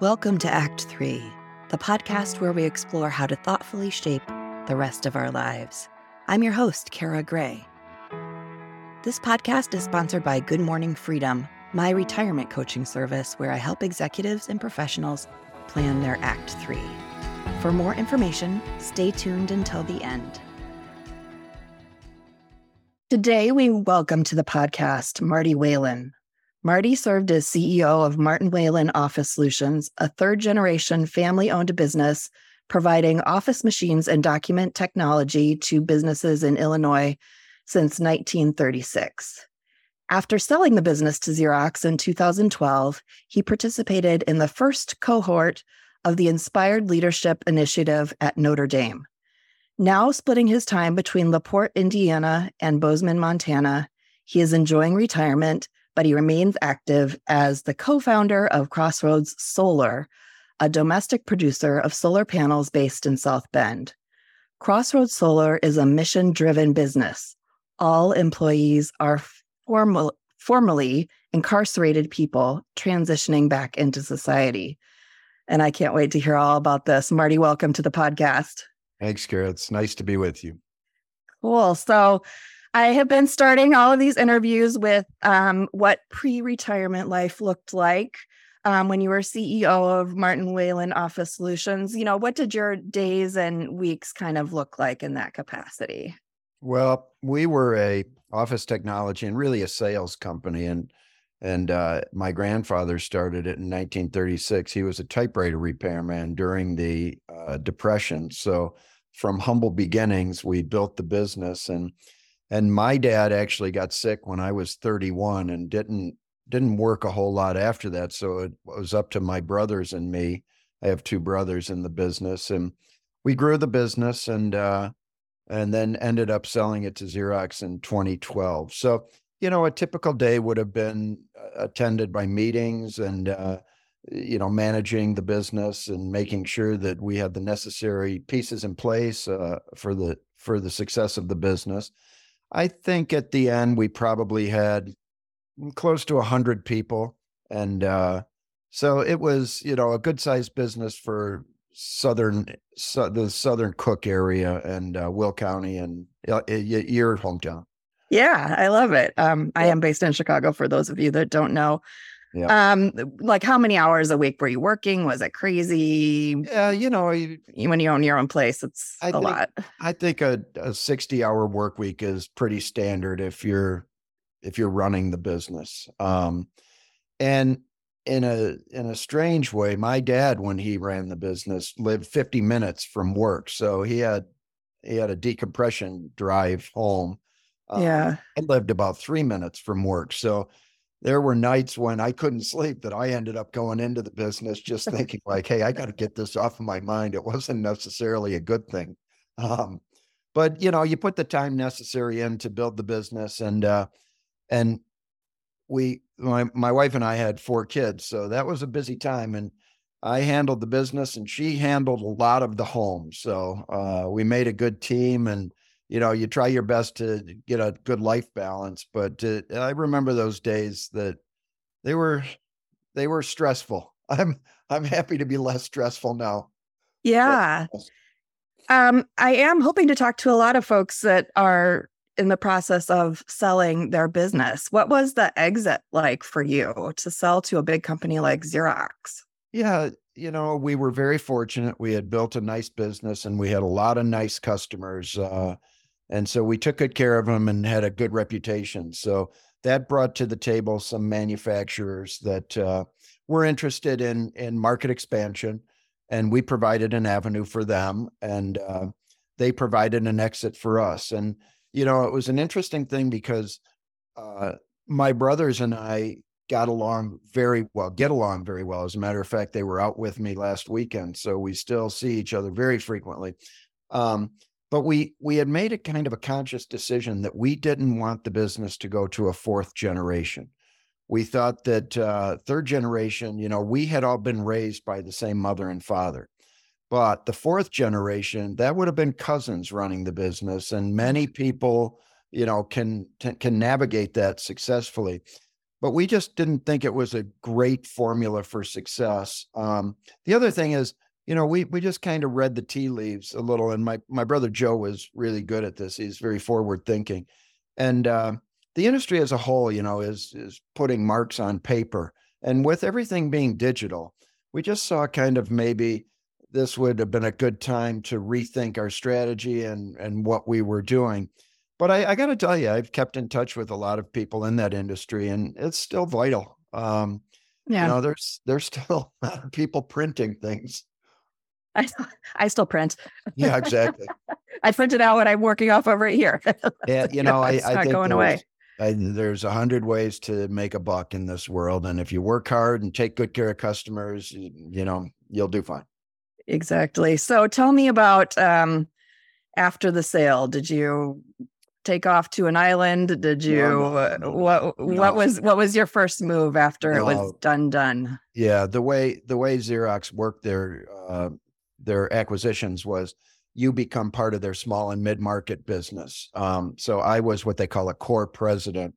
Welcome to Act 3, the podcast where we explore how to thoughtfully shape the rest of our lives. I'm your host, Kara Gray. This podcast is sponsored by Good Morning Freedom, my retirement coaching service where I help executives and professionals plan their Act 3. For more information, stay tuned until the end. Today, we welcome to the podcast Martin Whalen. Marty served as CEO of Martin Whalen Office Solutions, a third-generation family-owned business providing office machines and document technology to businesses in Illinois since 1936. After selling the business to Xerox in 2012, he participated in the first cohort of the Inspired Leadership Initiative at Notre Dame. Now splitting his time between LaPorte, Indiana, and Bozeman, Montana, he is enjoying retirement, but he remains active as the co-founder of Crossroads Solar, a domestic producer of solar panels based in South Bend. Crossroads Solar is a mission-driven business. All employees are formerly incarcerated people transitioning back into society. And I can't wait to hear all about this. Marty, welcome to the podcast. Thanks, Kara. It's nice to be with you. Cool. So I have been starting all of these interviews with what pre-retirement life looked like when you were CEO of Martin Whalen Office Solutions. You know, what did your days and weeks kind of look like in that capacity? Well, we were a office technology and really a sales company, and my grandfather started it in 1936. He was a typewriter repairman during the Depression. So, from humble beginnings, we built the business. And my dad actually got sick when I was 31 and didn't work a whole lot after that. So it was up to my brothers and me. I have two brothers in the business, and we grew the business and then ended up selling it to Xerox in 2012. So, you know, a typical day would have been attended by meetings and, you know, managing the business and making sure that we had the necessary pieces in place for the success of the business. I think at the end, we probably had close to 100 people. And so it was, you know, a good-sized business for the Southern Cook area and Will County and your hometown. Yeah, I love it. I am based in Chicago, for those of you that don't know. Yeah. Like, how many hours a week were you working? Was it crazy? Yeah, you know, when you own your own place, it's a lot. I think a 60-hour work week is pretty standard if you're running the business. And in a strange way, my dad, when he ran the business, lived 50 minutes from work, so he had a decompression drive home. Yeah, I lived about 3 minutes from work, so. There were nights when I couldn't sleep that I ended up going into the business just thinking like, hey, I got to get this off of my mind. It wasn't necessarily a good thing. But, you know, you put the time necessary in to build the business. And my wife and I had 4 kids. So that was a busy time. And I handled the business and she handled a lot of the home. So we made a good team, and you know, you try your best to get a good life balance, but I remember those days that they were stressful. I'm happy to be less stressful now. Yeah. I am hoping to talk to a lot of folks that are in the process of selling their business. What was the exit like for you to sell to a big company like Xerox? Yeah. You know, we were very fortunate. We had built a nice business and we had a lot of nice customers. And so we took good care of them and had a good reputation. So that brought to the table some manufacturers that were interested in market expansion. And we provided an avenue for them, and they provided an exit for us. And, you know, it was an interesting thing because my brothers and I get along very well. As a matter of fact, they were out with me last weekend, so we still see each other very frequently. But we had made a kind of a conscious decision that we didn't want the business to go to a 4th generation. We thought that 3rd generation, you know, we had all been raised by the same mother and father. But the 4th generation, that would have been cousins running the business, and many people, you know, can navigate that successfully. But we just didn't think it was a great formula for success. The other thing is, you know, we just kind of read the tea leaves a little. And my brother Joe was really good at this. He's very forward thinking. And the industry as a whole, you know, is putting marks on paper. And with everything being digital, we just saw kind of maybe this would have been a good time to rethink our strategy and what we were doing. But I got to tell you, I've kept in touch with a lot of people in that industry, and it's still vital. You know, there's still a lot of people printing things. I still print. Yeah, exactly. I printed out what I'm working off of right here. Yeah, you know, it's not going away. There's 100 ways to make a buck in this world, and if you work hard and take good care of customers, you know, you'll do fine. Exactly. So, tell me about after the sale. Did you take off to an island? Did you? No. What was your first move after it was done? Yeah, the way Xerox worked their acquisitions was, you become part of their small and mid-market business. So I was what they call a core president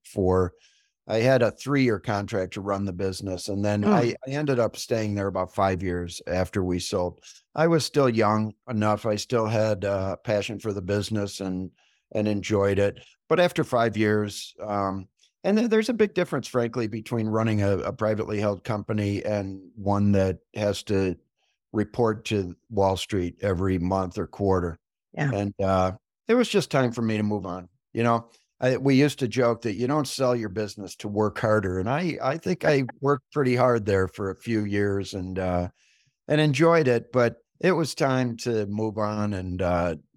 I had a 3-year contract to run the business. And then I ended up staying there about 5 years after we sold. I was still young enough. I still had a passion for the business and enjoyed it. But after 5 years, and there's a big difference, frankly, between running a privately held company and one that has to report to Wall Street every month or quarter. Yeah. And it was just time for me to move on. You know, we used to joke that you don't sell your business to work harder. And I think I worked pretty hard there for a few years and enjoyed it, but it was time to move on and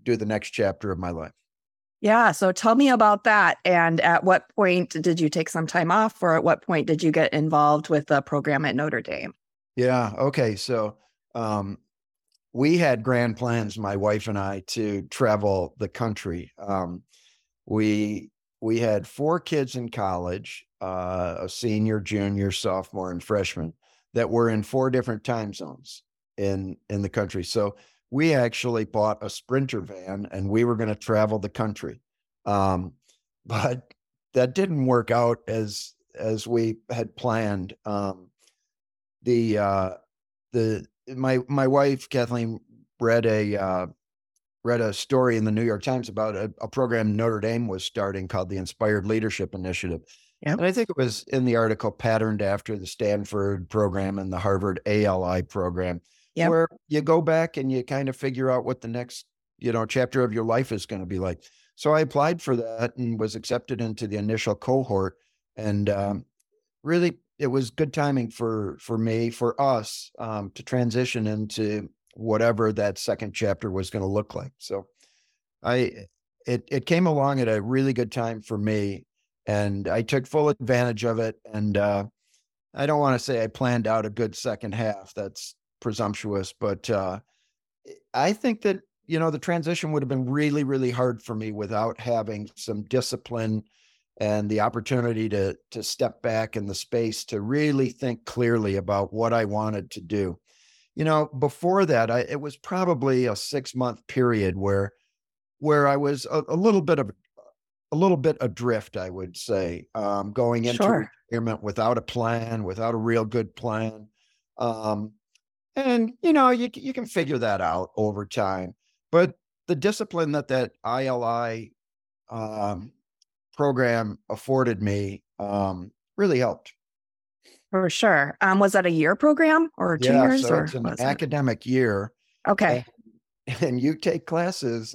do the next chapter of my life. Yeah. So tell me about that. And at what point did you take some time off, or at what point did you get involved with the program at Notre Dame? Yeah. Okay. So we had grand plans, my wife and I, to travel the country. We had 4 kids in college, a senior, junior, sophomore, and freshman, that were in 4 different time zones in the country. So we actually bought a Sprinter van, and we were going to travel the country. But that didn't work out as we had planned. My wife, Kathleen, read a story in the New York Times about a program Notre Dame was starting called the Inspired Leadership Initiative. Yep. And I think it was in the article patterned after the Stanford program and the Harvard ALI program, yep, where you go back and you kind of figure out what the next, you know, chapter of your life is going to be like. So I applied for that and was accepted into the initial cohort. And really, it was good timing for me, for us, to transition into whatever that second chapter was going to look like. So it came along at a really good time for me, and I took full advantage of it. And I don't want to say I planned out a good second half. That's presumptuous, but I think that, you know, the transition would have been really, really hard for me without having some discipline and the opportunity to step back in the space to really think clearly about what I wanted to do. You know, before that, it was probably a 6-month period where I was a little bit adrift, I would say, going into retirement without a plan, without a real good plan. And, you know, you can figure that out over time. But the discipline that ILI program afforded me really helped. For sure. Was that a year program or 2 years? So it's an academic year. Okay. And you take classes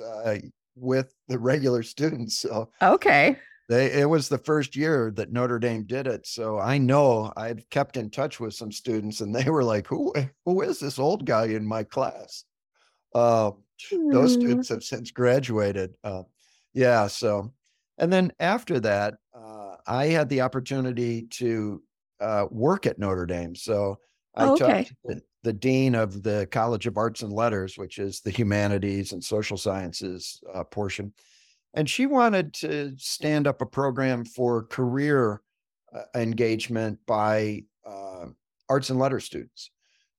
with the regular students. So okay. It was the first year that Notre Dame did it. So I know I've kept in touch with some students, and they were like, who is this old guy in my class? Those students have since graduated. Yeah. So, and then after that, I had the opportunity to work at Notre Dame. So I talked to the dean of the College of Arts and Letters, which is the humanities and social sciences portion. And she wanted to stand up a program for career engagement by arts and letters students.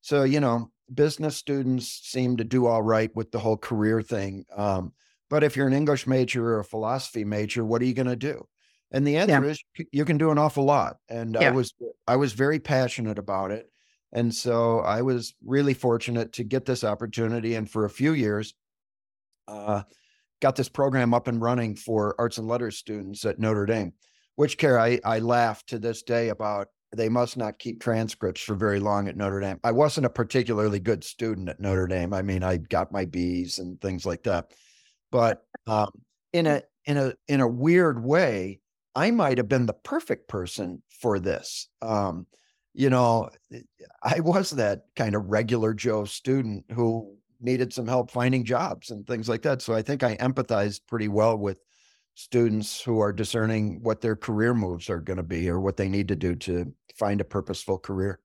So, you know, business students seem to do all right with the whole career thing. But if you're an English major or a philosophy major, what are you going to do? And the answer is you can do an awful lot. And I was very passionate about it. And so I was really fortunate to get this opportunity. And for a few years, got this program up and running for arts and letters students at Notre Dame, which, Kara, I laugh to this day about. They must not keep transcripts for very long at Notre Dame. I wasn't a particularly good student at Notre Dame. I mean, I got my B's and things like that. But in a weird way, I might have been the perfect person for this. I was that kind of regular Joe student who needed some help finding jobs and things like that. So I think I empathized pretty well with students who are discerning what their career moves are going to be or what they need to do to find a purposeful career.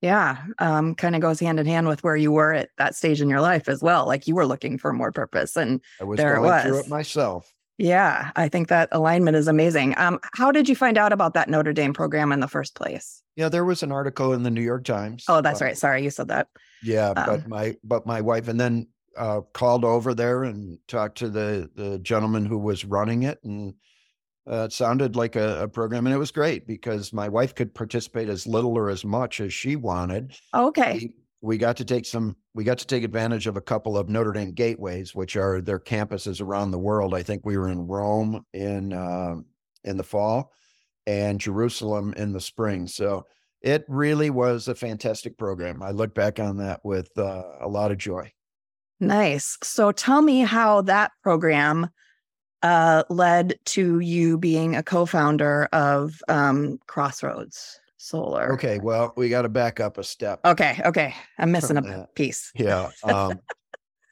Yeah. Kind of goes hand in hand with where you were at that stage in your life as well. Like you were looking for more purpose and I was there going through it myself. Yeah. I think that alignment is amazing. How did you find out about that Notre Dame program in the first place? Yeah, there was an article in the New York Times. Oh, that's right. Sorry, you said that. Yeah. But my wife, and then called over there and talked to the gentleman who was running it, and it sounded like a program, and it was great because my wife could participate as little or as much as she wanted. Okay. We got to take advantage of a couple of Notre Dame gateways, which are their campuses around the world. I think we were in Rome in the fall and Jerusalem in the spring. So it really was a fantastic program. I look back on that with a lot of joy. Nice. So tell me how that program led to you being a co-founder of Crossroads Solar. Okay. Well, we got to back up a step. Okay. I'm missing a piece. Yeah.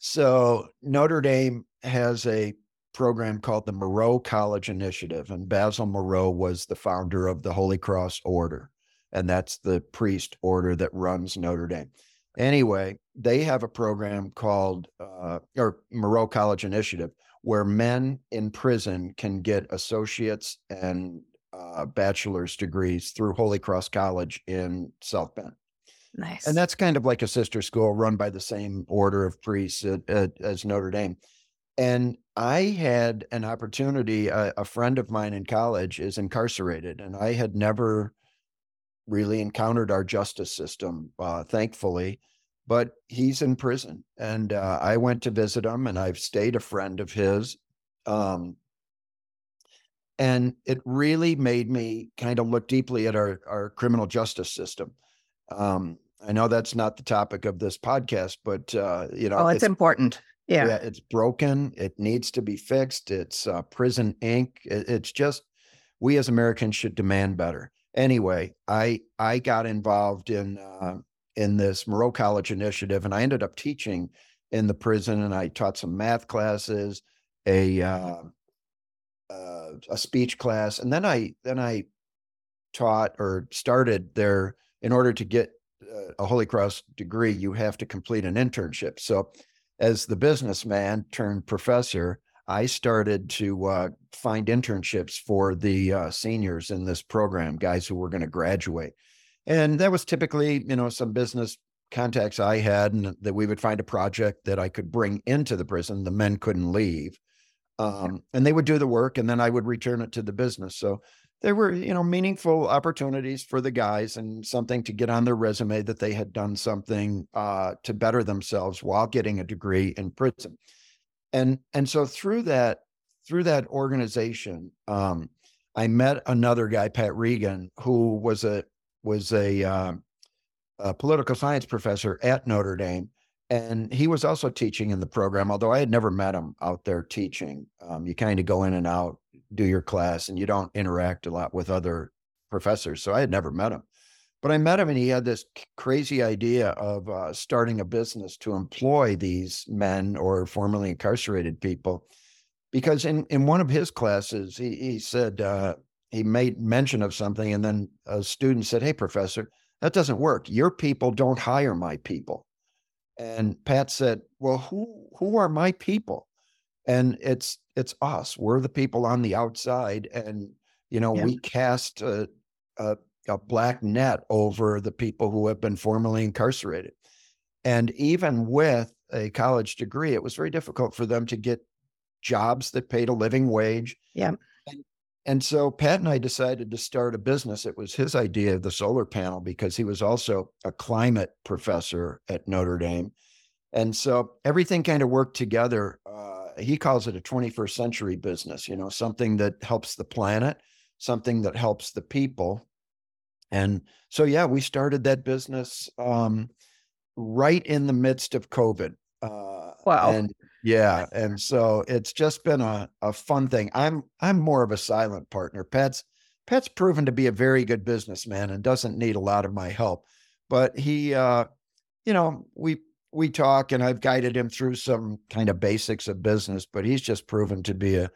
So Notre Dame has a program called the Moreau College Initiative, and Basil Moreau was the founder of the Holy Cross Order, and that's the priest order that runs Notre Dame. Anyway, they have a program called Moreau College Initiative, where men in prison can get associates and bachelor's degrees through Holy Cross College in South Bend. Nice. And that's kind of like a sister school run by the same order of priests as Notre Dame. And I had an opportunity. A friend of mine in college is incarcerated, and I had never really encountered our justice system, thankfully, but he's in prison. And I went to visit him, and I've stayed a friend of his. And it really made me kind of look deeply at our criminal justice system. I know that's not the topic of this podcast, but it's important. Yeah, it's broken. It needs to be fixed. It's prison inc. It's just, we as Americans should demand better. Anyway, I got involved in this Moreau College Initiative, and I ended up teaching in the prison, and I taught some math classes, a speech class, and then I taught or started there. In order to get a Holy Cross degree, you have to complete an internship. So, as the businessman turned professor, I started to find internships for the seniors in this program, guys who were going to graduate. And that was typically, some business contacts I had, and that we would find a project that I could bring into the prison. The men couldn't leave. And they would do the work, and then I would return it to the business. So there were, meaningful opportunities for the guys and something to get on their resume that they had done something to better themselves while getting a degree in prison. And so through that organization, I met another guy, Pat Regan, who was a political science professor at Notre Dame, and he was also teaching in the program. Although I had never met him out there teaching, you kind of go in and out, do your class, and you don't interact a lot with other professors. So I had never met him, but I met him, and he had this crazy idea of starting a business to employ these men or formerly incarcerated people, because in one of his classes, he said, he made mention of something, and then a student said, "Hey, professor, that doesn't work. Your people don't hire my people." And Pat said, "Well, who are my people?" And it's us. We're the people on the outside, and we cast a black net over the people who have been formerly incarcerated. And even with a college degree, it was very difficult for them to get jobs that paid a living wage. Yeah. And so Pat and I decided to start a business. It was his idea of the solar panel because he was also a climate professor at Notre Dame. And so everything kind of worked together. He calls it a 21st century business, you know, something that helps the planet, something that helps the people. And so, yeah, we started that business right in the midst of COVID. Wow. And yeah. And so it's just been a fun thing. I'm more of a silent partner. Pat's proven to be a very good businessman and doesn't need a lot of my help, but he, you know, we talk and I've guided him through some kind of basics of business, but he's just proven to be a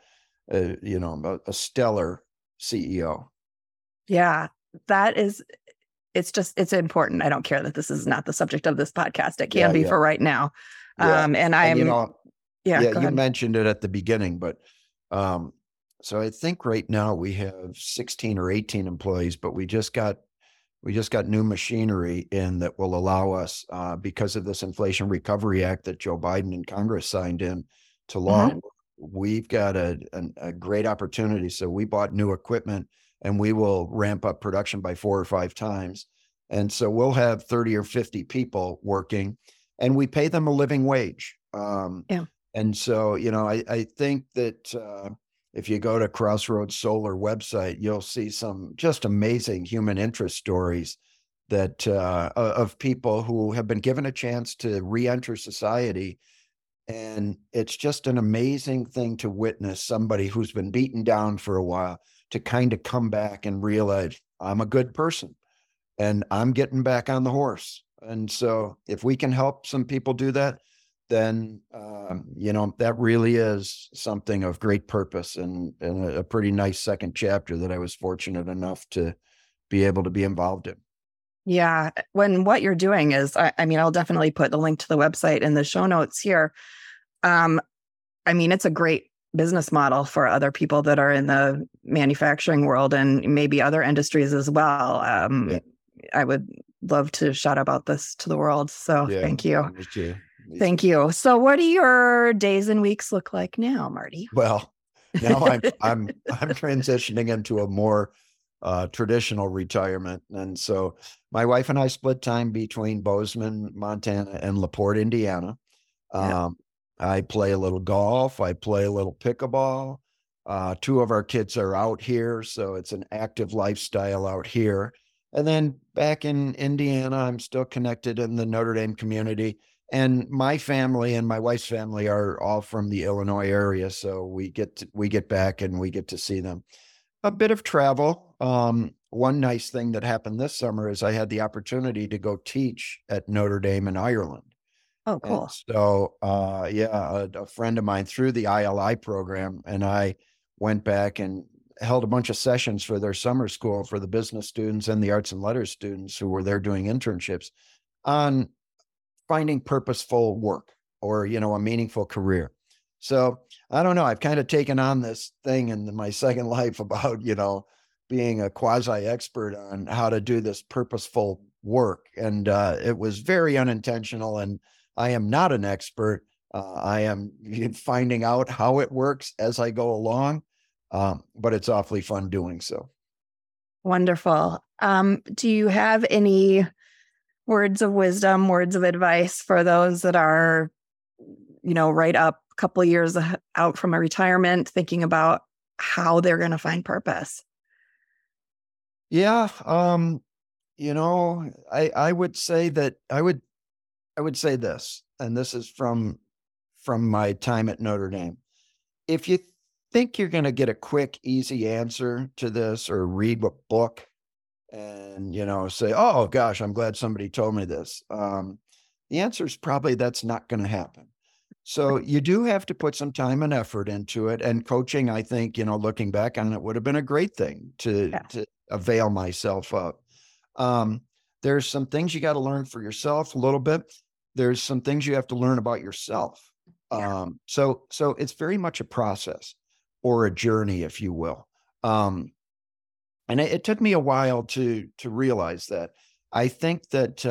stellar CEO. Yeah, that is, it's important. I don't care that this is not the subject of this podcast. It can be for right now. Yeah. And I'm, you know, you mentioned it at the beginning, but, so I think right now we have 16 or 18 employees, but we just got new machinery in that will allow us, because of this Inflation Recovery Act that Joe Biden and Congress signed in to law, mm-hmm. We've got a great opportunity. So we bought new equipment and we will ramp up production by 4 or 5 times. And so we'll have 30 or 50 people working and we pay them a living wage. And so, you know, I think that if you go to Crossroads Solar website, you'll see some just amazing human interest stories that of people who have been given a chance to reenter society. And it's just an amazing thing to witness somebody who's been beaten down for a while to kind of come back and realize I'm a good person and I'm getting back on the horse. And so if we can help some people do that, then, you know, that really is something of great purpose and a pretty nice second chapter that I was fortunate enough to be able to be involved in. Yeah. When what you're doing is, I mean, I'll definitely put the link to the website in the show notes here. I mean, it's a great business model for other people that are in the manufacturing world and maybe other industries as well. Yeah. I would love to shout about this to the world. So thank you. Thank you. So what do your days and weeks look like now, Marty? Well, now I'm transitioning into a more traditional retirement. And so my wife and I split time between Bozeman, Montana, and LaPorte, Indiana. I play a little golf. I play a little pickleball. 2 of our kids are out here. So it's an active lifestyle out here. And then back in Indiana, I'm still connected in the Notre Dame community. And my family and my wife's family are all from the Illinois area. So we get back and we get to see them. A bit of travel. One nice thing that happened this summer is I had the opportunity to go teach at Notre Dame in Ireland. Oh, cool. And so, a friend of mine through the ILI program, and I went back and held a bunch of sessions for their summer school for the business students and the arts and letters students who were there doing internships on finding purposeful work or, you know, a meaningful career. So I don't know, I've kind of taken on this thing in my second life about, you know, being a quasi expert on how to do this purposeful work. And it was very unintentional and I am not an expert. I am finding out how it works as I go along. But it's awfully fun doing so. Wonderful. Do you have any words of wisdom, words of advice for those that are, you know, right up a couple of years out from a retirement, thinking about how they're going to find purpose? Yeah. You know, I would say that I would say this, and this is from my time at Notre Dame. If you think you're going to get a quick, easy answer to this or read a book and, you know, say, oh gosh, I'm glad somebody told me this. The answer is probably that's not going to happen. So you do have to put some time and effort into it. And coaching, I think, you know, looking back on it would have been a great thing to avail myself of. There's some things you got to learn for yourself a little bit. There's some things you have to learn about yourself. So it's very much a process, or a journey, if you will. And it took me a while to realize that. I think that,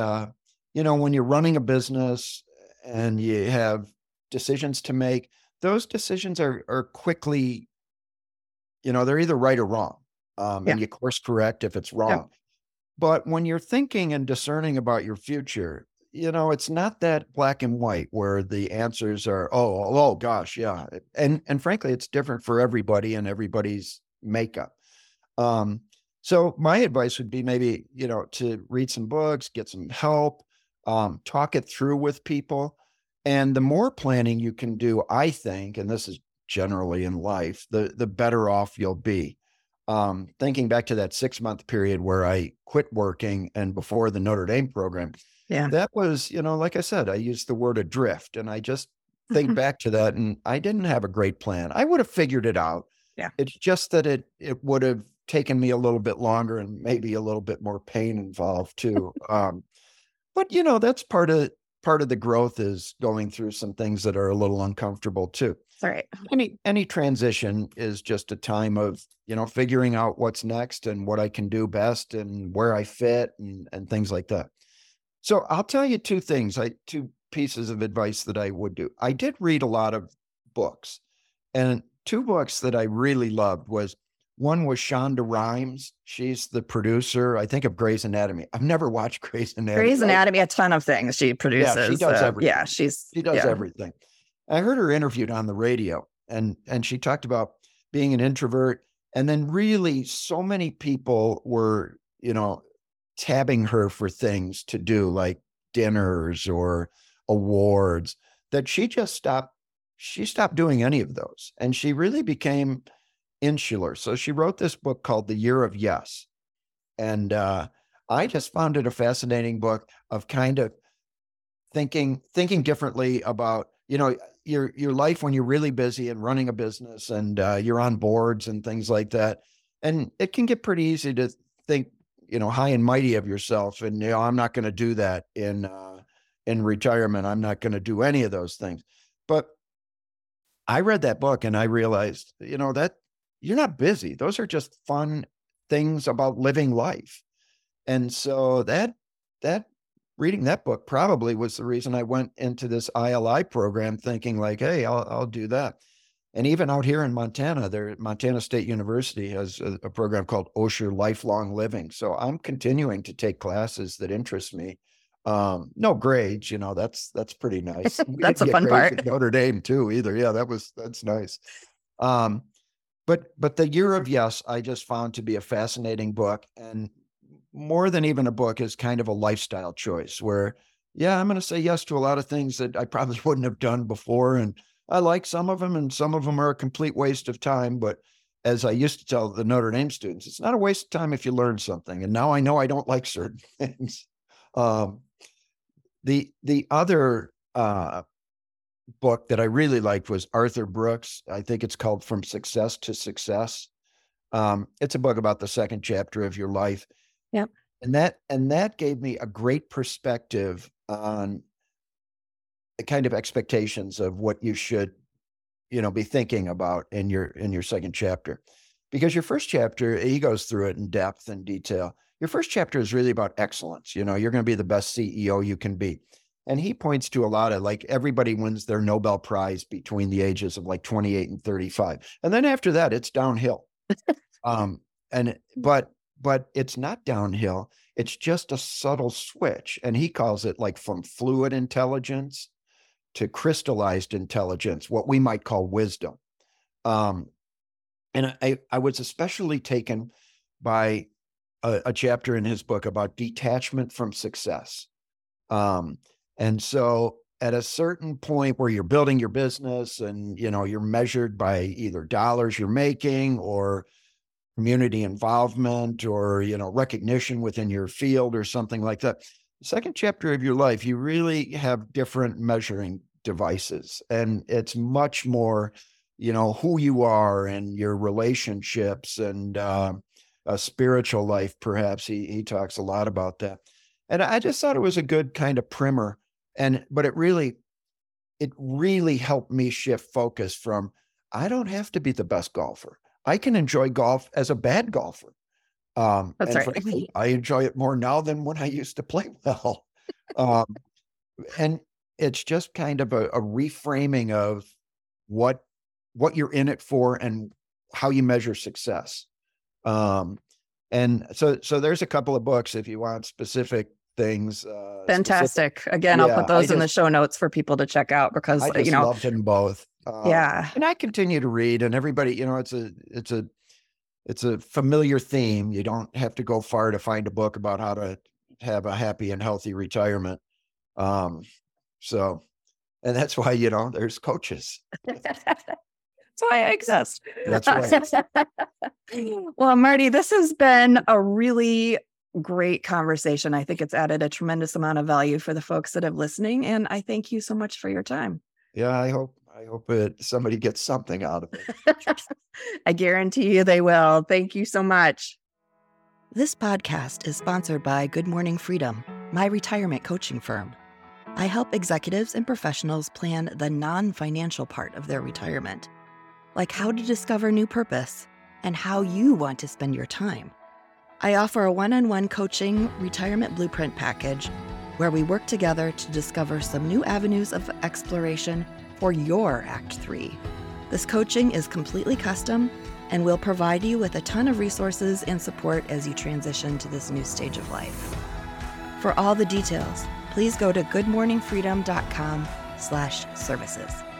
you know, when you're running a business and you have decisions to make, those decisions are quickly You know, they're either right or wrong. And you course correct if it's wrong. Yeah. But when you're thinking and discerning about your future, you know, it's not that black and white where the answers are, oh gosh, yeah. And frankly, it's different for everybody and everybody's makeup. So my advice would be maybe, you know, to read some books, get some help, talk it through with people. And the more planning you can do, I think, and this is generally in life, the better off you'll be. Thinking back to that 6-month period where I quit working and before the Notre Dame program, that was, you know, like I said, I used the word adrift, and I just think back to that, and I didn't have a great plan. I would have figured it out. Yeah. It's just that it would have taken me a little bit longer and maybe a little bit more pain involved too. But you know, that's part of the growth is going through some things that are a little uncomfortable too. All right. Any transition is just a time of, you know, figuring out what's next and what I can do best and where I fit and things like that. So I'll tell you two pieces of advice that I would do. I did read a lot of books, and two books that I really loved was Shonda Rhimes. She's the producer, I think, of Grey's Anatomy. I've never watched Grey's Anatomy. Grey's Anatomy, a ton of things she produces. Yeah, she does everything. Yeah, she does everything. I heard her interviewed on the radio, and she talked about being an introvert. And then really so many people were, you know, tabbing her for things to do like dinners or awards, that she just stopped doing any of those. And she really became insular. So she wrote this book called The Year of Yes. And I just found it a fascinating book of kind of thinking differently about, you know, your life when you're really busy and running a business and you're on boards and things like that. And it can get pretty easy to think, you know, high and mighty of yourself. And, you know, I'm not going to do that in retirement. I'm not going to do any of those things. But I read that book and I realized, you know, that you're not busy. Those are just fun things about living life. And so that reading that book probably was the reason I went into this ILI program thinking like, hey, I'll do that. And even out here in Montana, Montana State University has a program called Osher Lifelong Living. So I'm continuing to take classes that interest me. No grades, you know, that's pretty nice. That's a fun part. Notre Dame too, either. Yeah, that's nice. But The Year of Yes, I just found to be a fascinating book, and more than even a book is kind of a lifestyle choice where, yeah, I'm going to say yes to a lot of things that I probably wouldn't have done before. And I like some of them, and some of them are a complete waste of time. But as I used to tell the Notre Dame students, it's not a waste of time if you learn something. And now I know I don't like certain things. The other book that I really liked was Arthur Brooks. I think it's called From Success to Success. It's a book about the second chapter of your life. Yep. And that gave me a great perspective on the kind of expectations of what you should, you know, be thinking about in your second chapter. Because your first chapter, he goes through it in depth and detail. Your first chapter is really about excellence. You know, you're going to be the best CEO you can be. And he points to a lot of, like, everybody wins their Nobel Prize between the ages of like 28 and 35. And then after that, it's downhill. But it's not downhill. It's just a subtle switch. And he calls it like from fluid intelligence to crystallized intelligence, what we might call wisdom. And I was especially taken by a chapter in his book about detachment from success. And so at a certain point where you're building your business and, you know, you're measured by either dollars you're making or community involvement or, you know, recognition within your field or something like that. The second chapter of your life, you really have different measuring devices, and it's much more, you know, who you are and your relationships and a spiritual life, perhaps. He talks a lot about that. And I just thought it was a good kind of primer. But it really helped me shift focus from, I don't have to be the best golfer. I can enjoy golf as a bad golfer. Frankly, I enjoy it more now than when I used to play well. And it's just kind of a reframing of what you're in it for and how you measure success. And so there's a couple of books if you want specific things. Fantastic. Again, yeah, I'll put those in the show notes for people to check out because I loved them both. And I continue to read, and everybody, it's a familiar theme. You don't have to go far to find a book about how to have a happy and healthy retirement. And that's why, there's coaches. That's why I exist. That's right. Well, Marty, this has been a really great conversation. I think it's added a tremendous amount of value for the folks that are listening. And I thank you so much for your time. Yeah, I hope somebody gets something out of it. I guarantee you they will. Thank you so much. This podcast is sponsored by Good Morning Freedom, my retirement coaching firm. I help executives and professionals plan the non-financial part of their retirement, like how to discover new purpose and how you want to spend your time. I offer a one-on-one coaching retirement blueprint package where we work together to discover some new avenues of exploration for your Act 3. This coaching is completely custom and will provide you with a ton of resources and support as you transition to this new stage of life. For all the details, please go to goodmorningfreedom.com/services.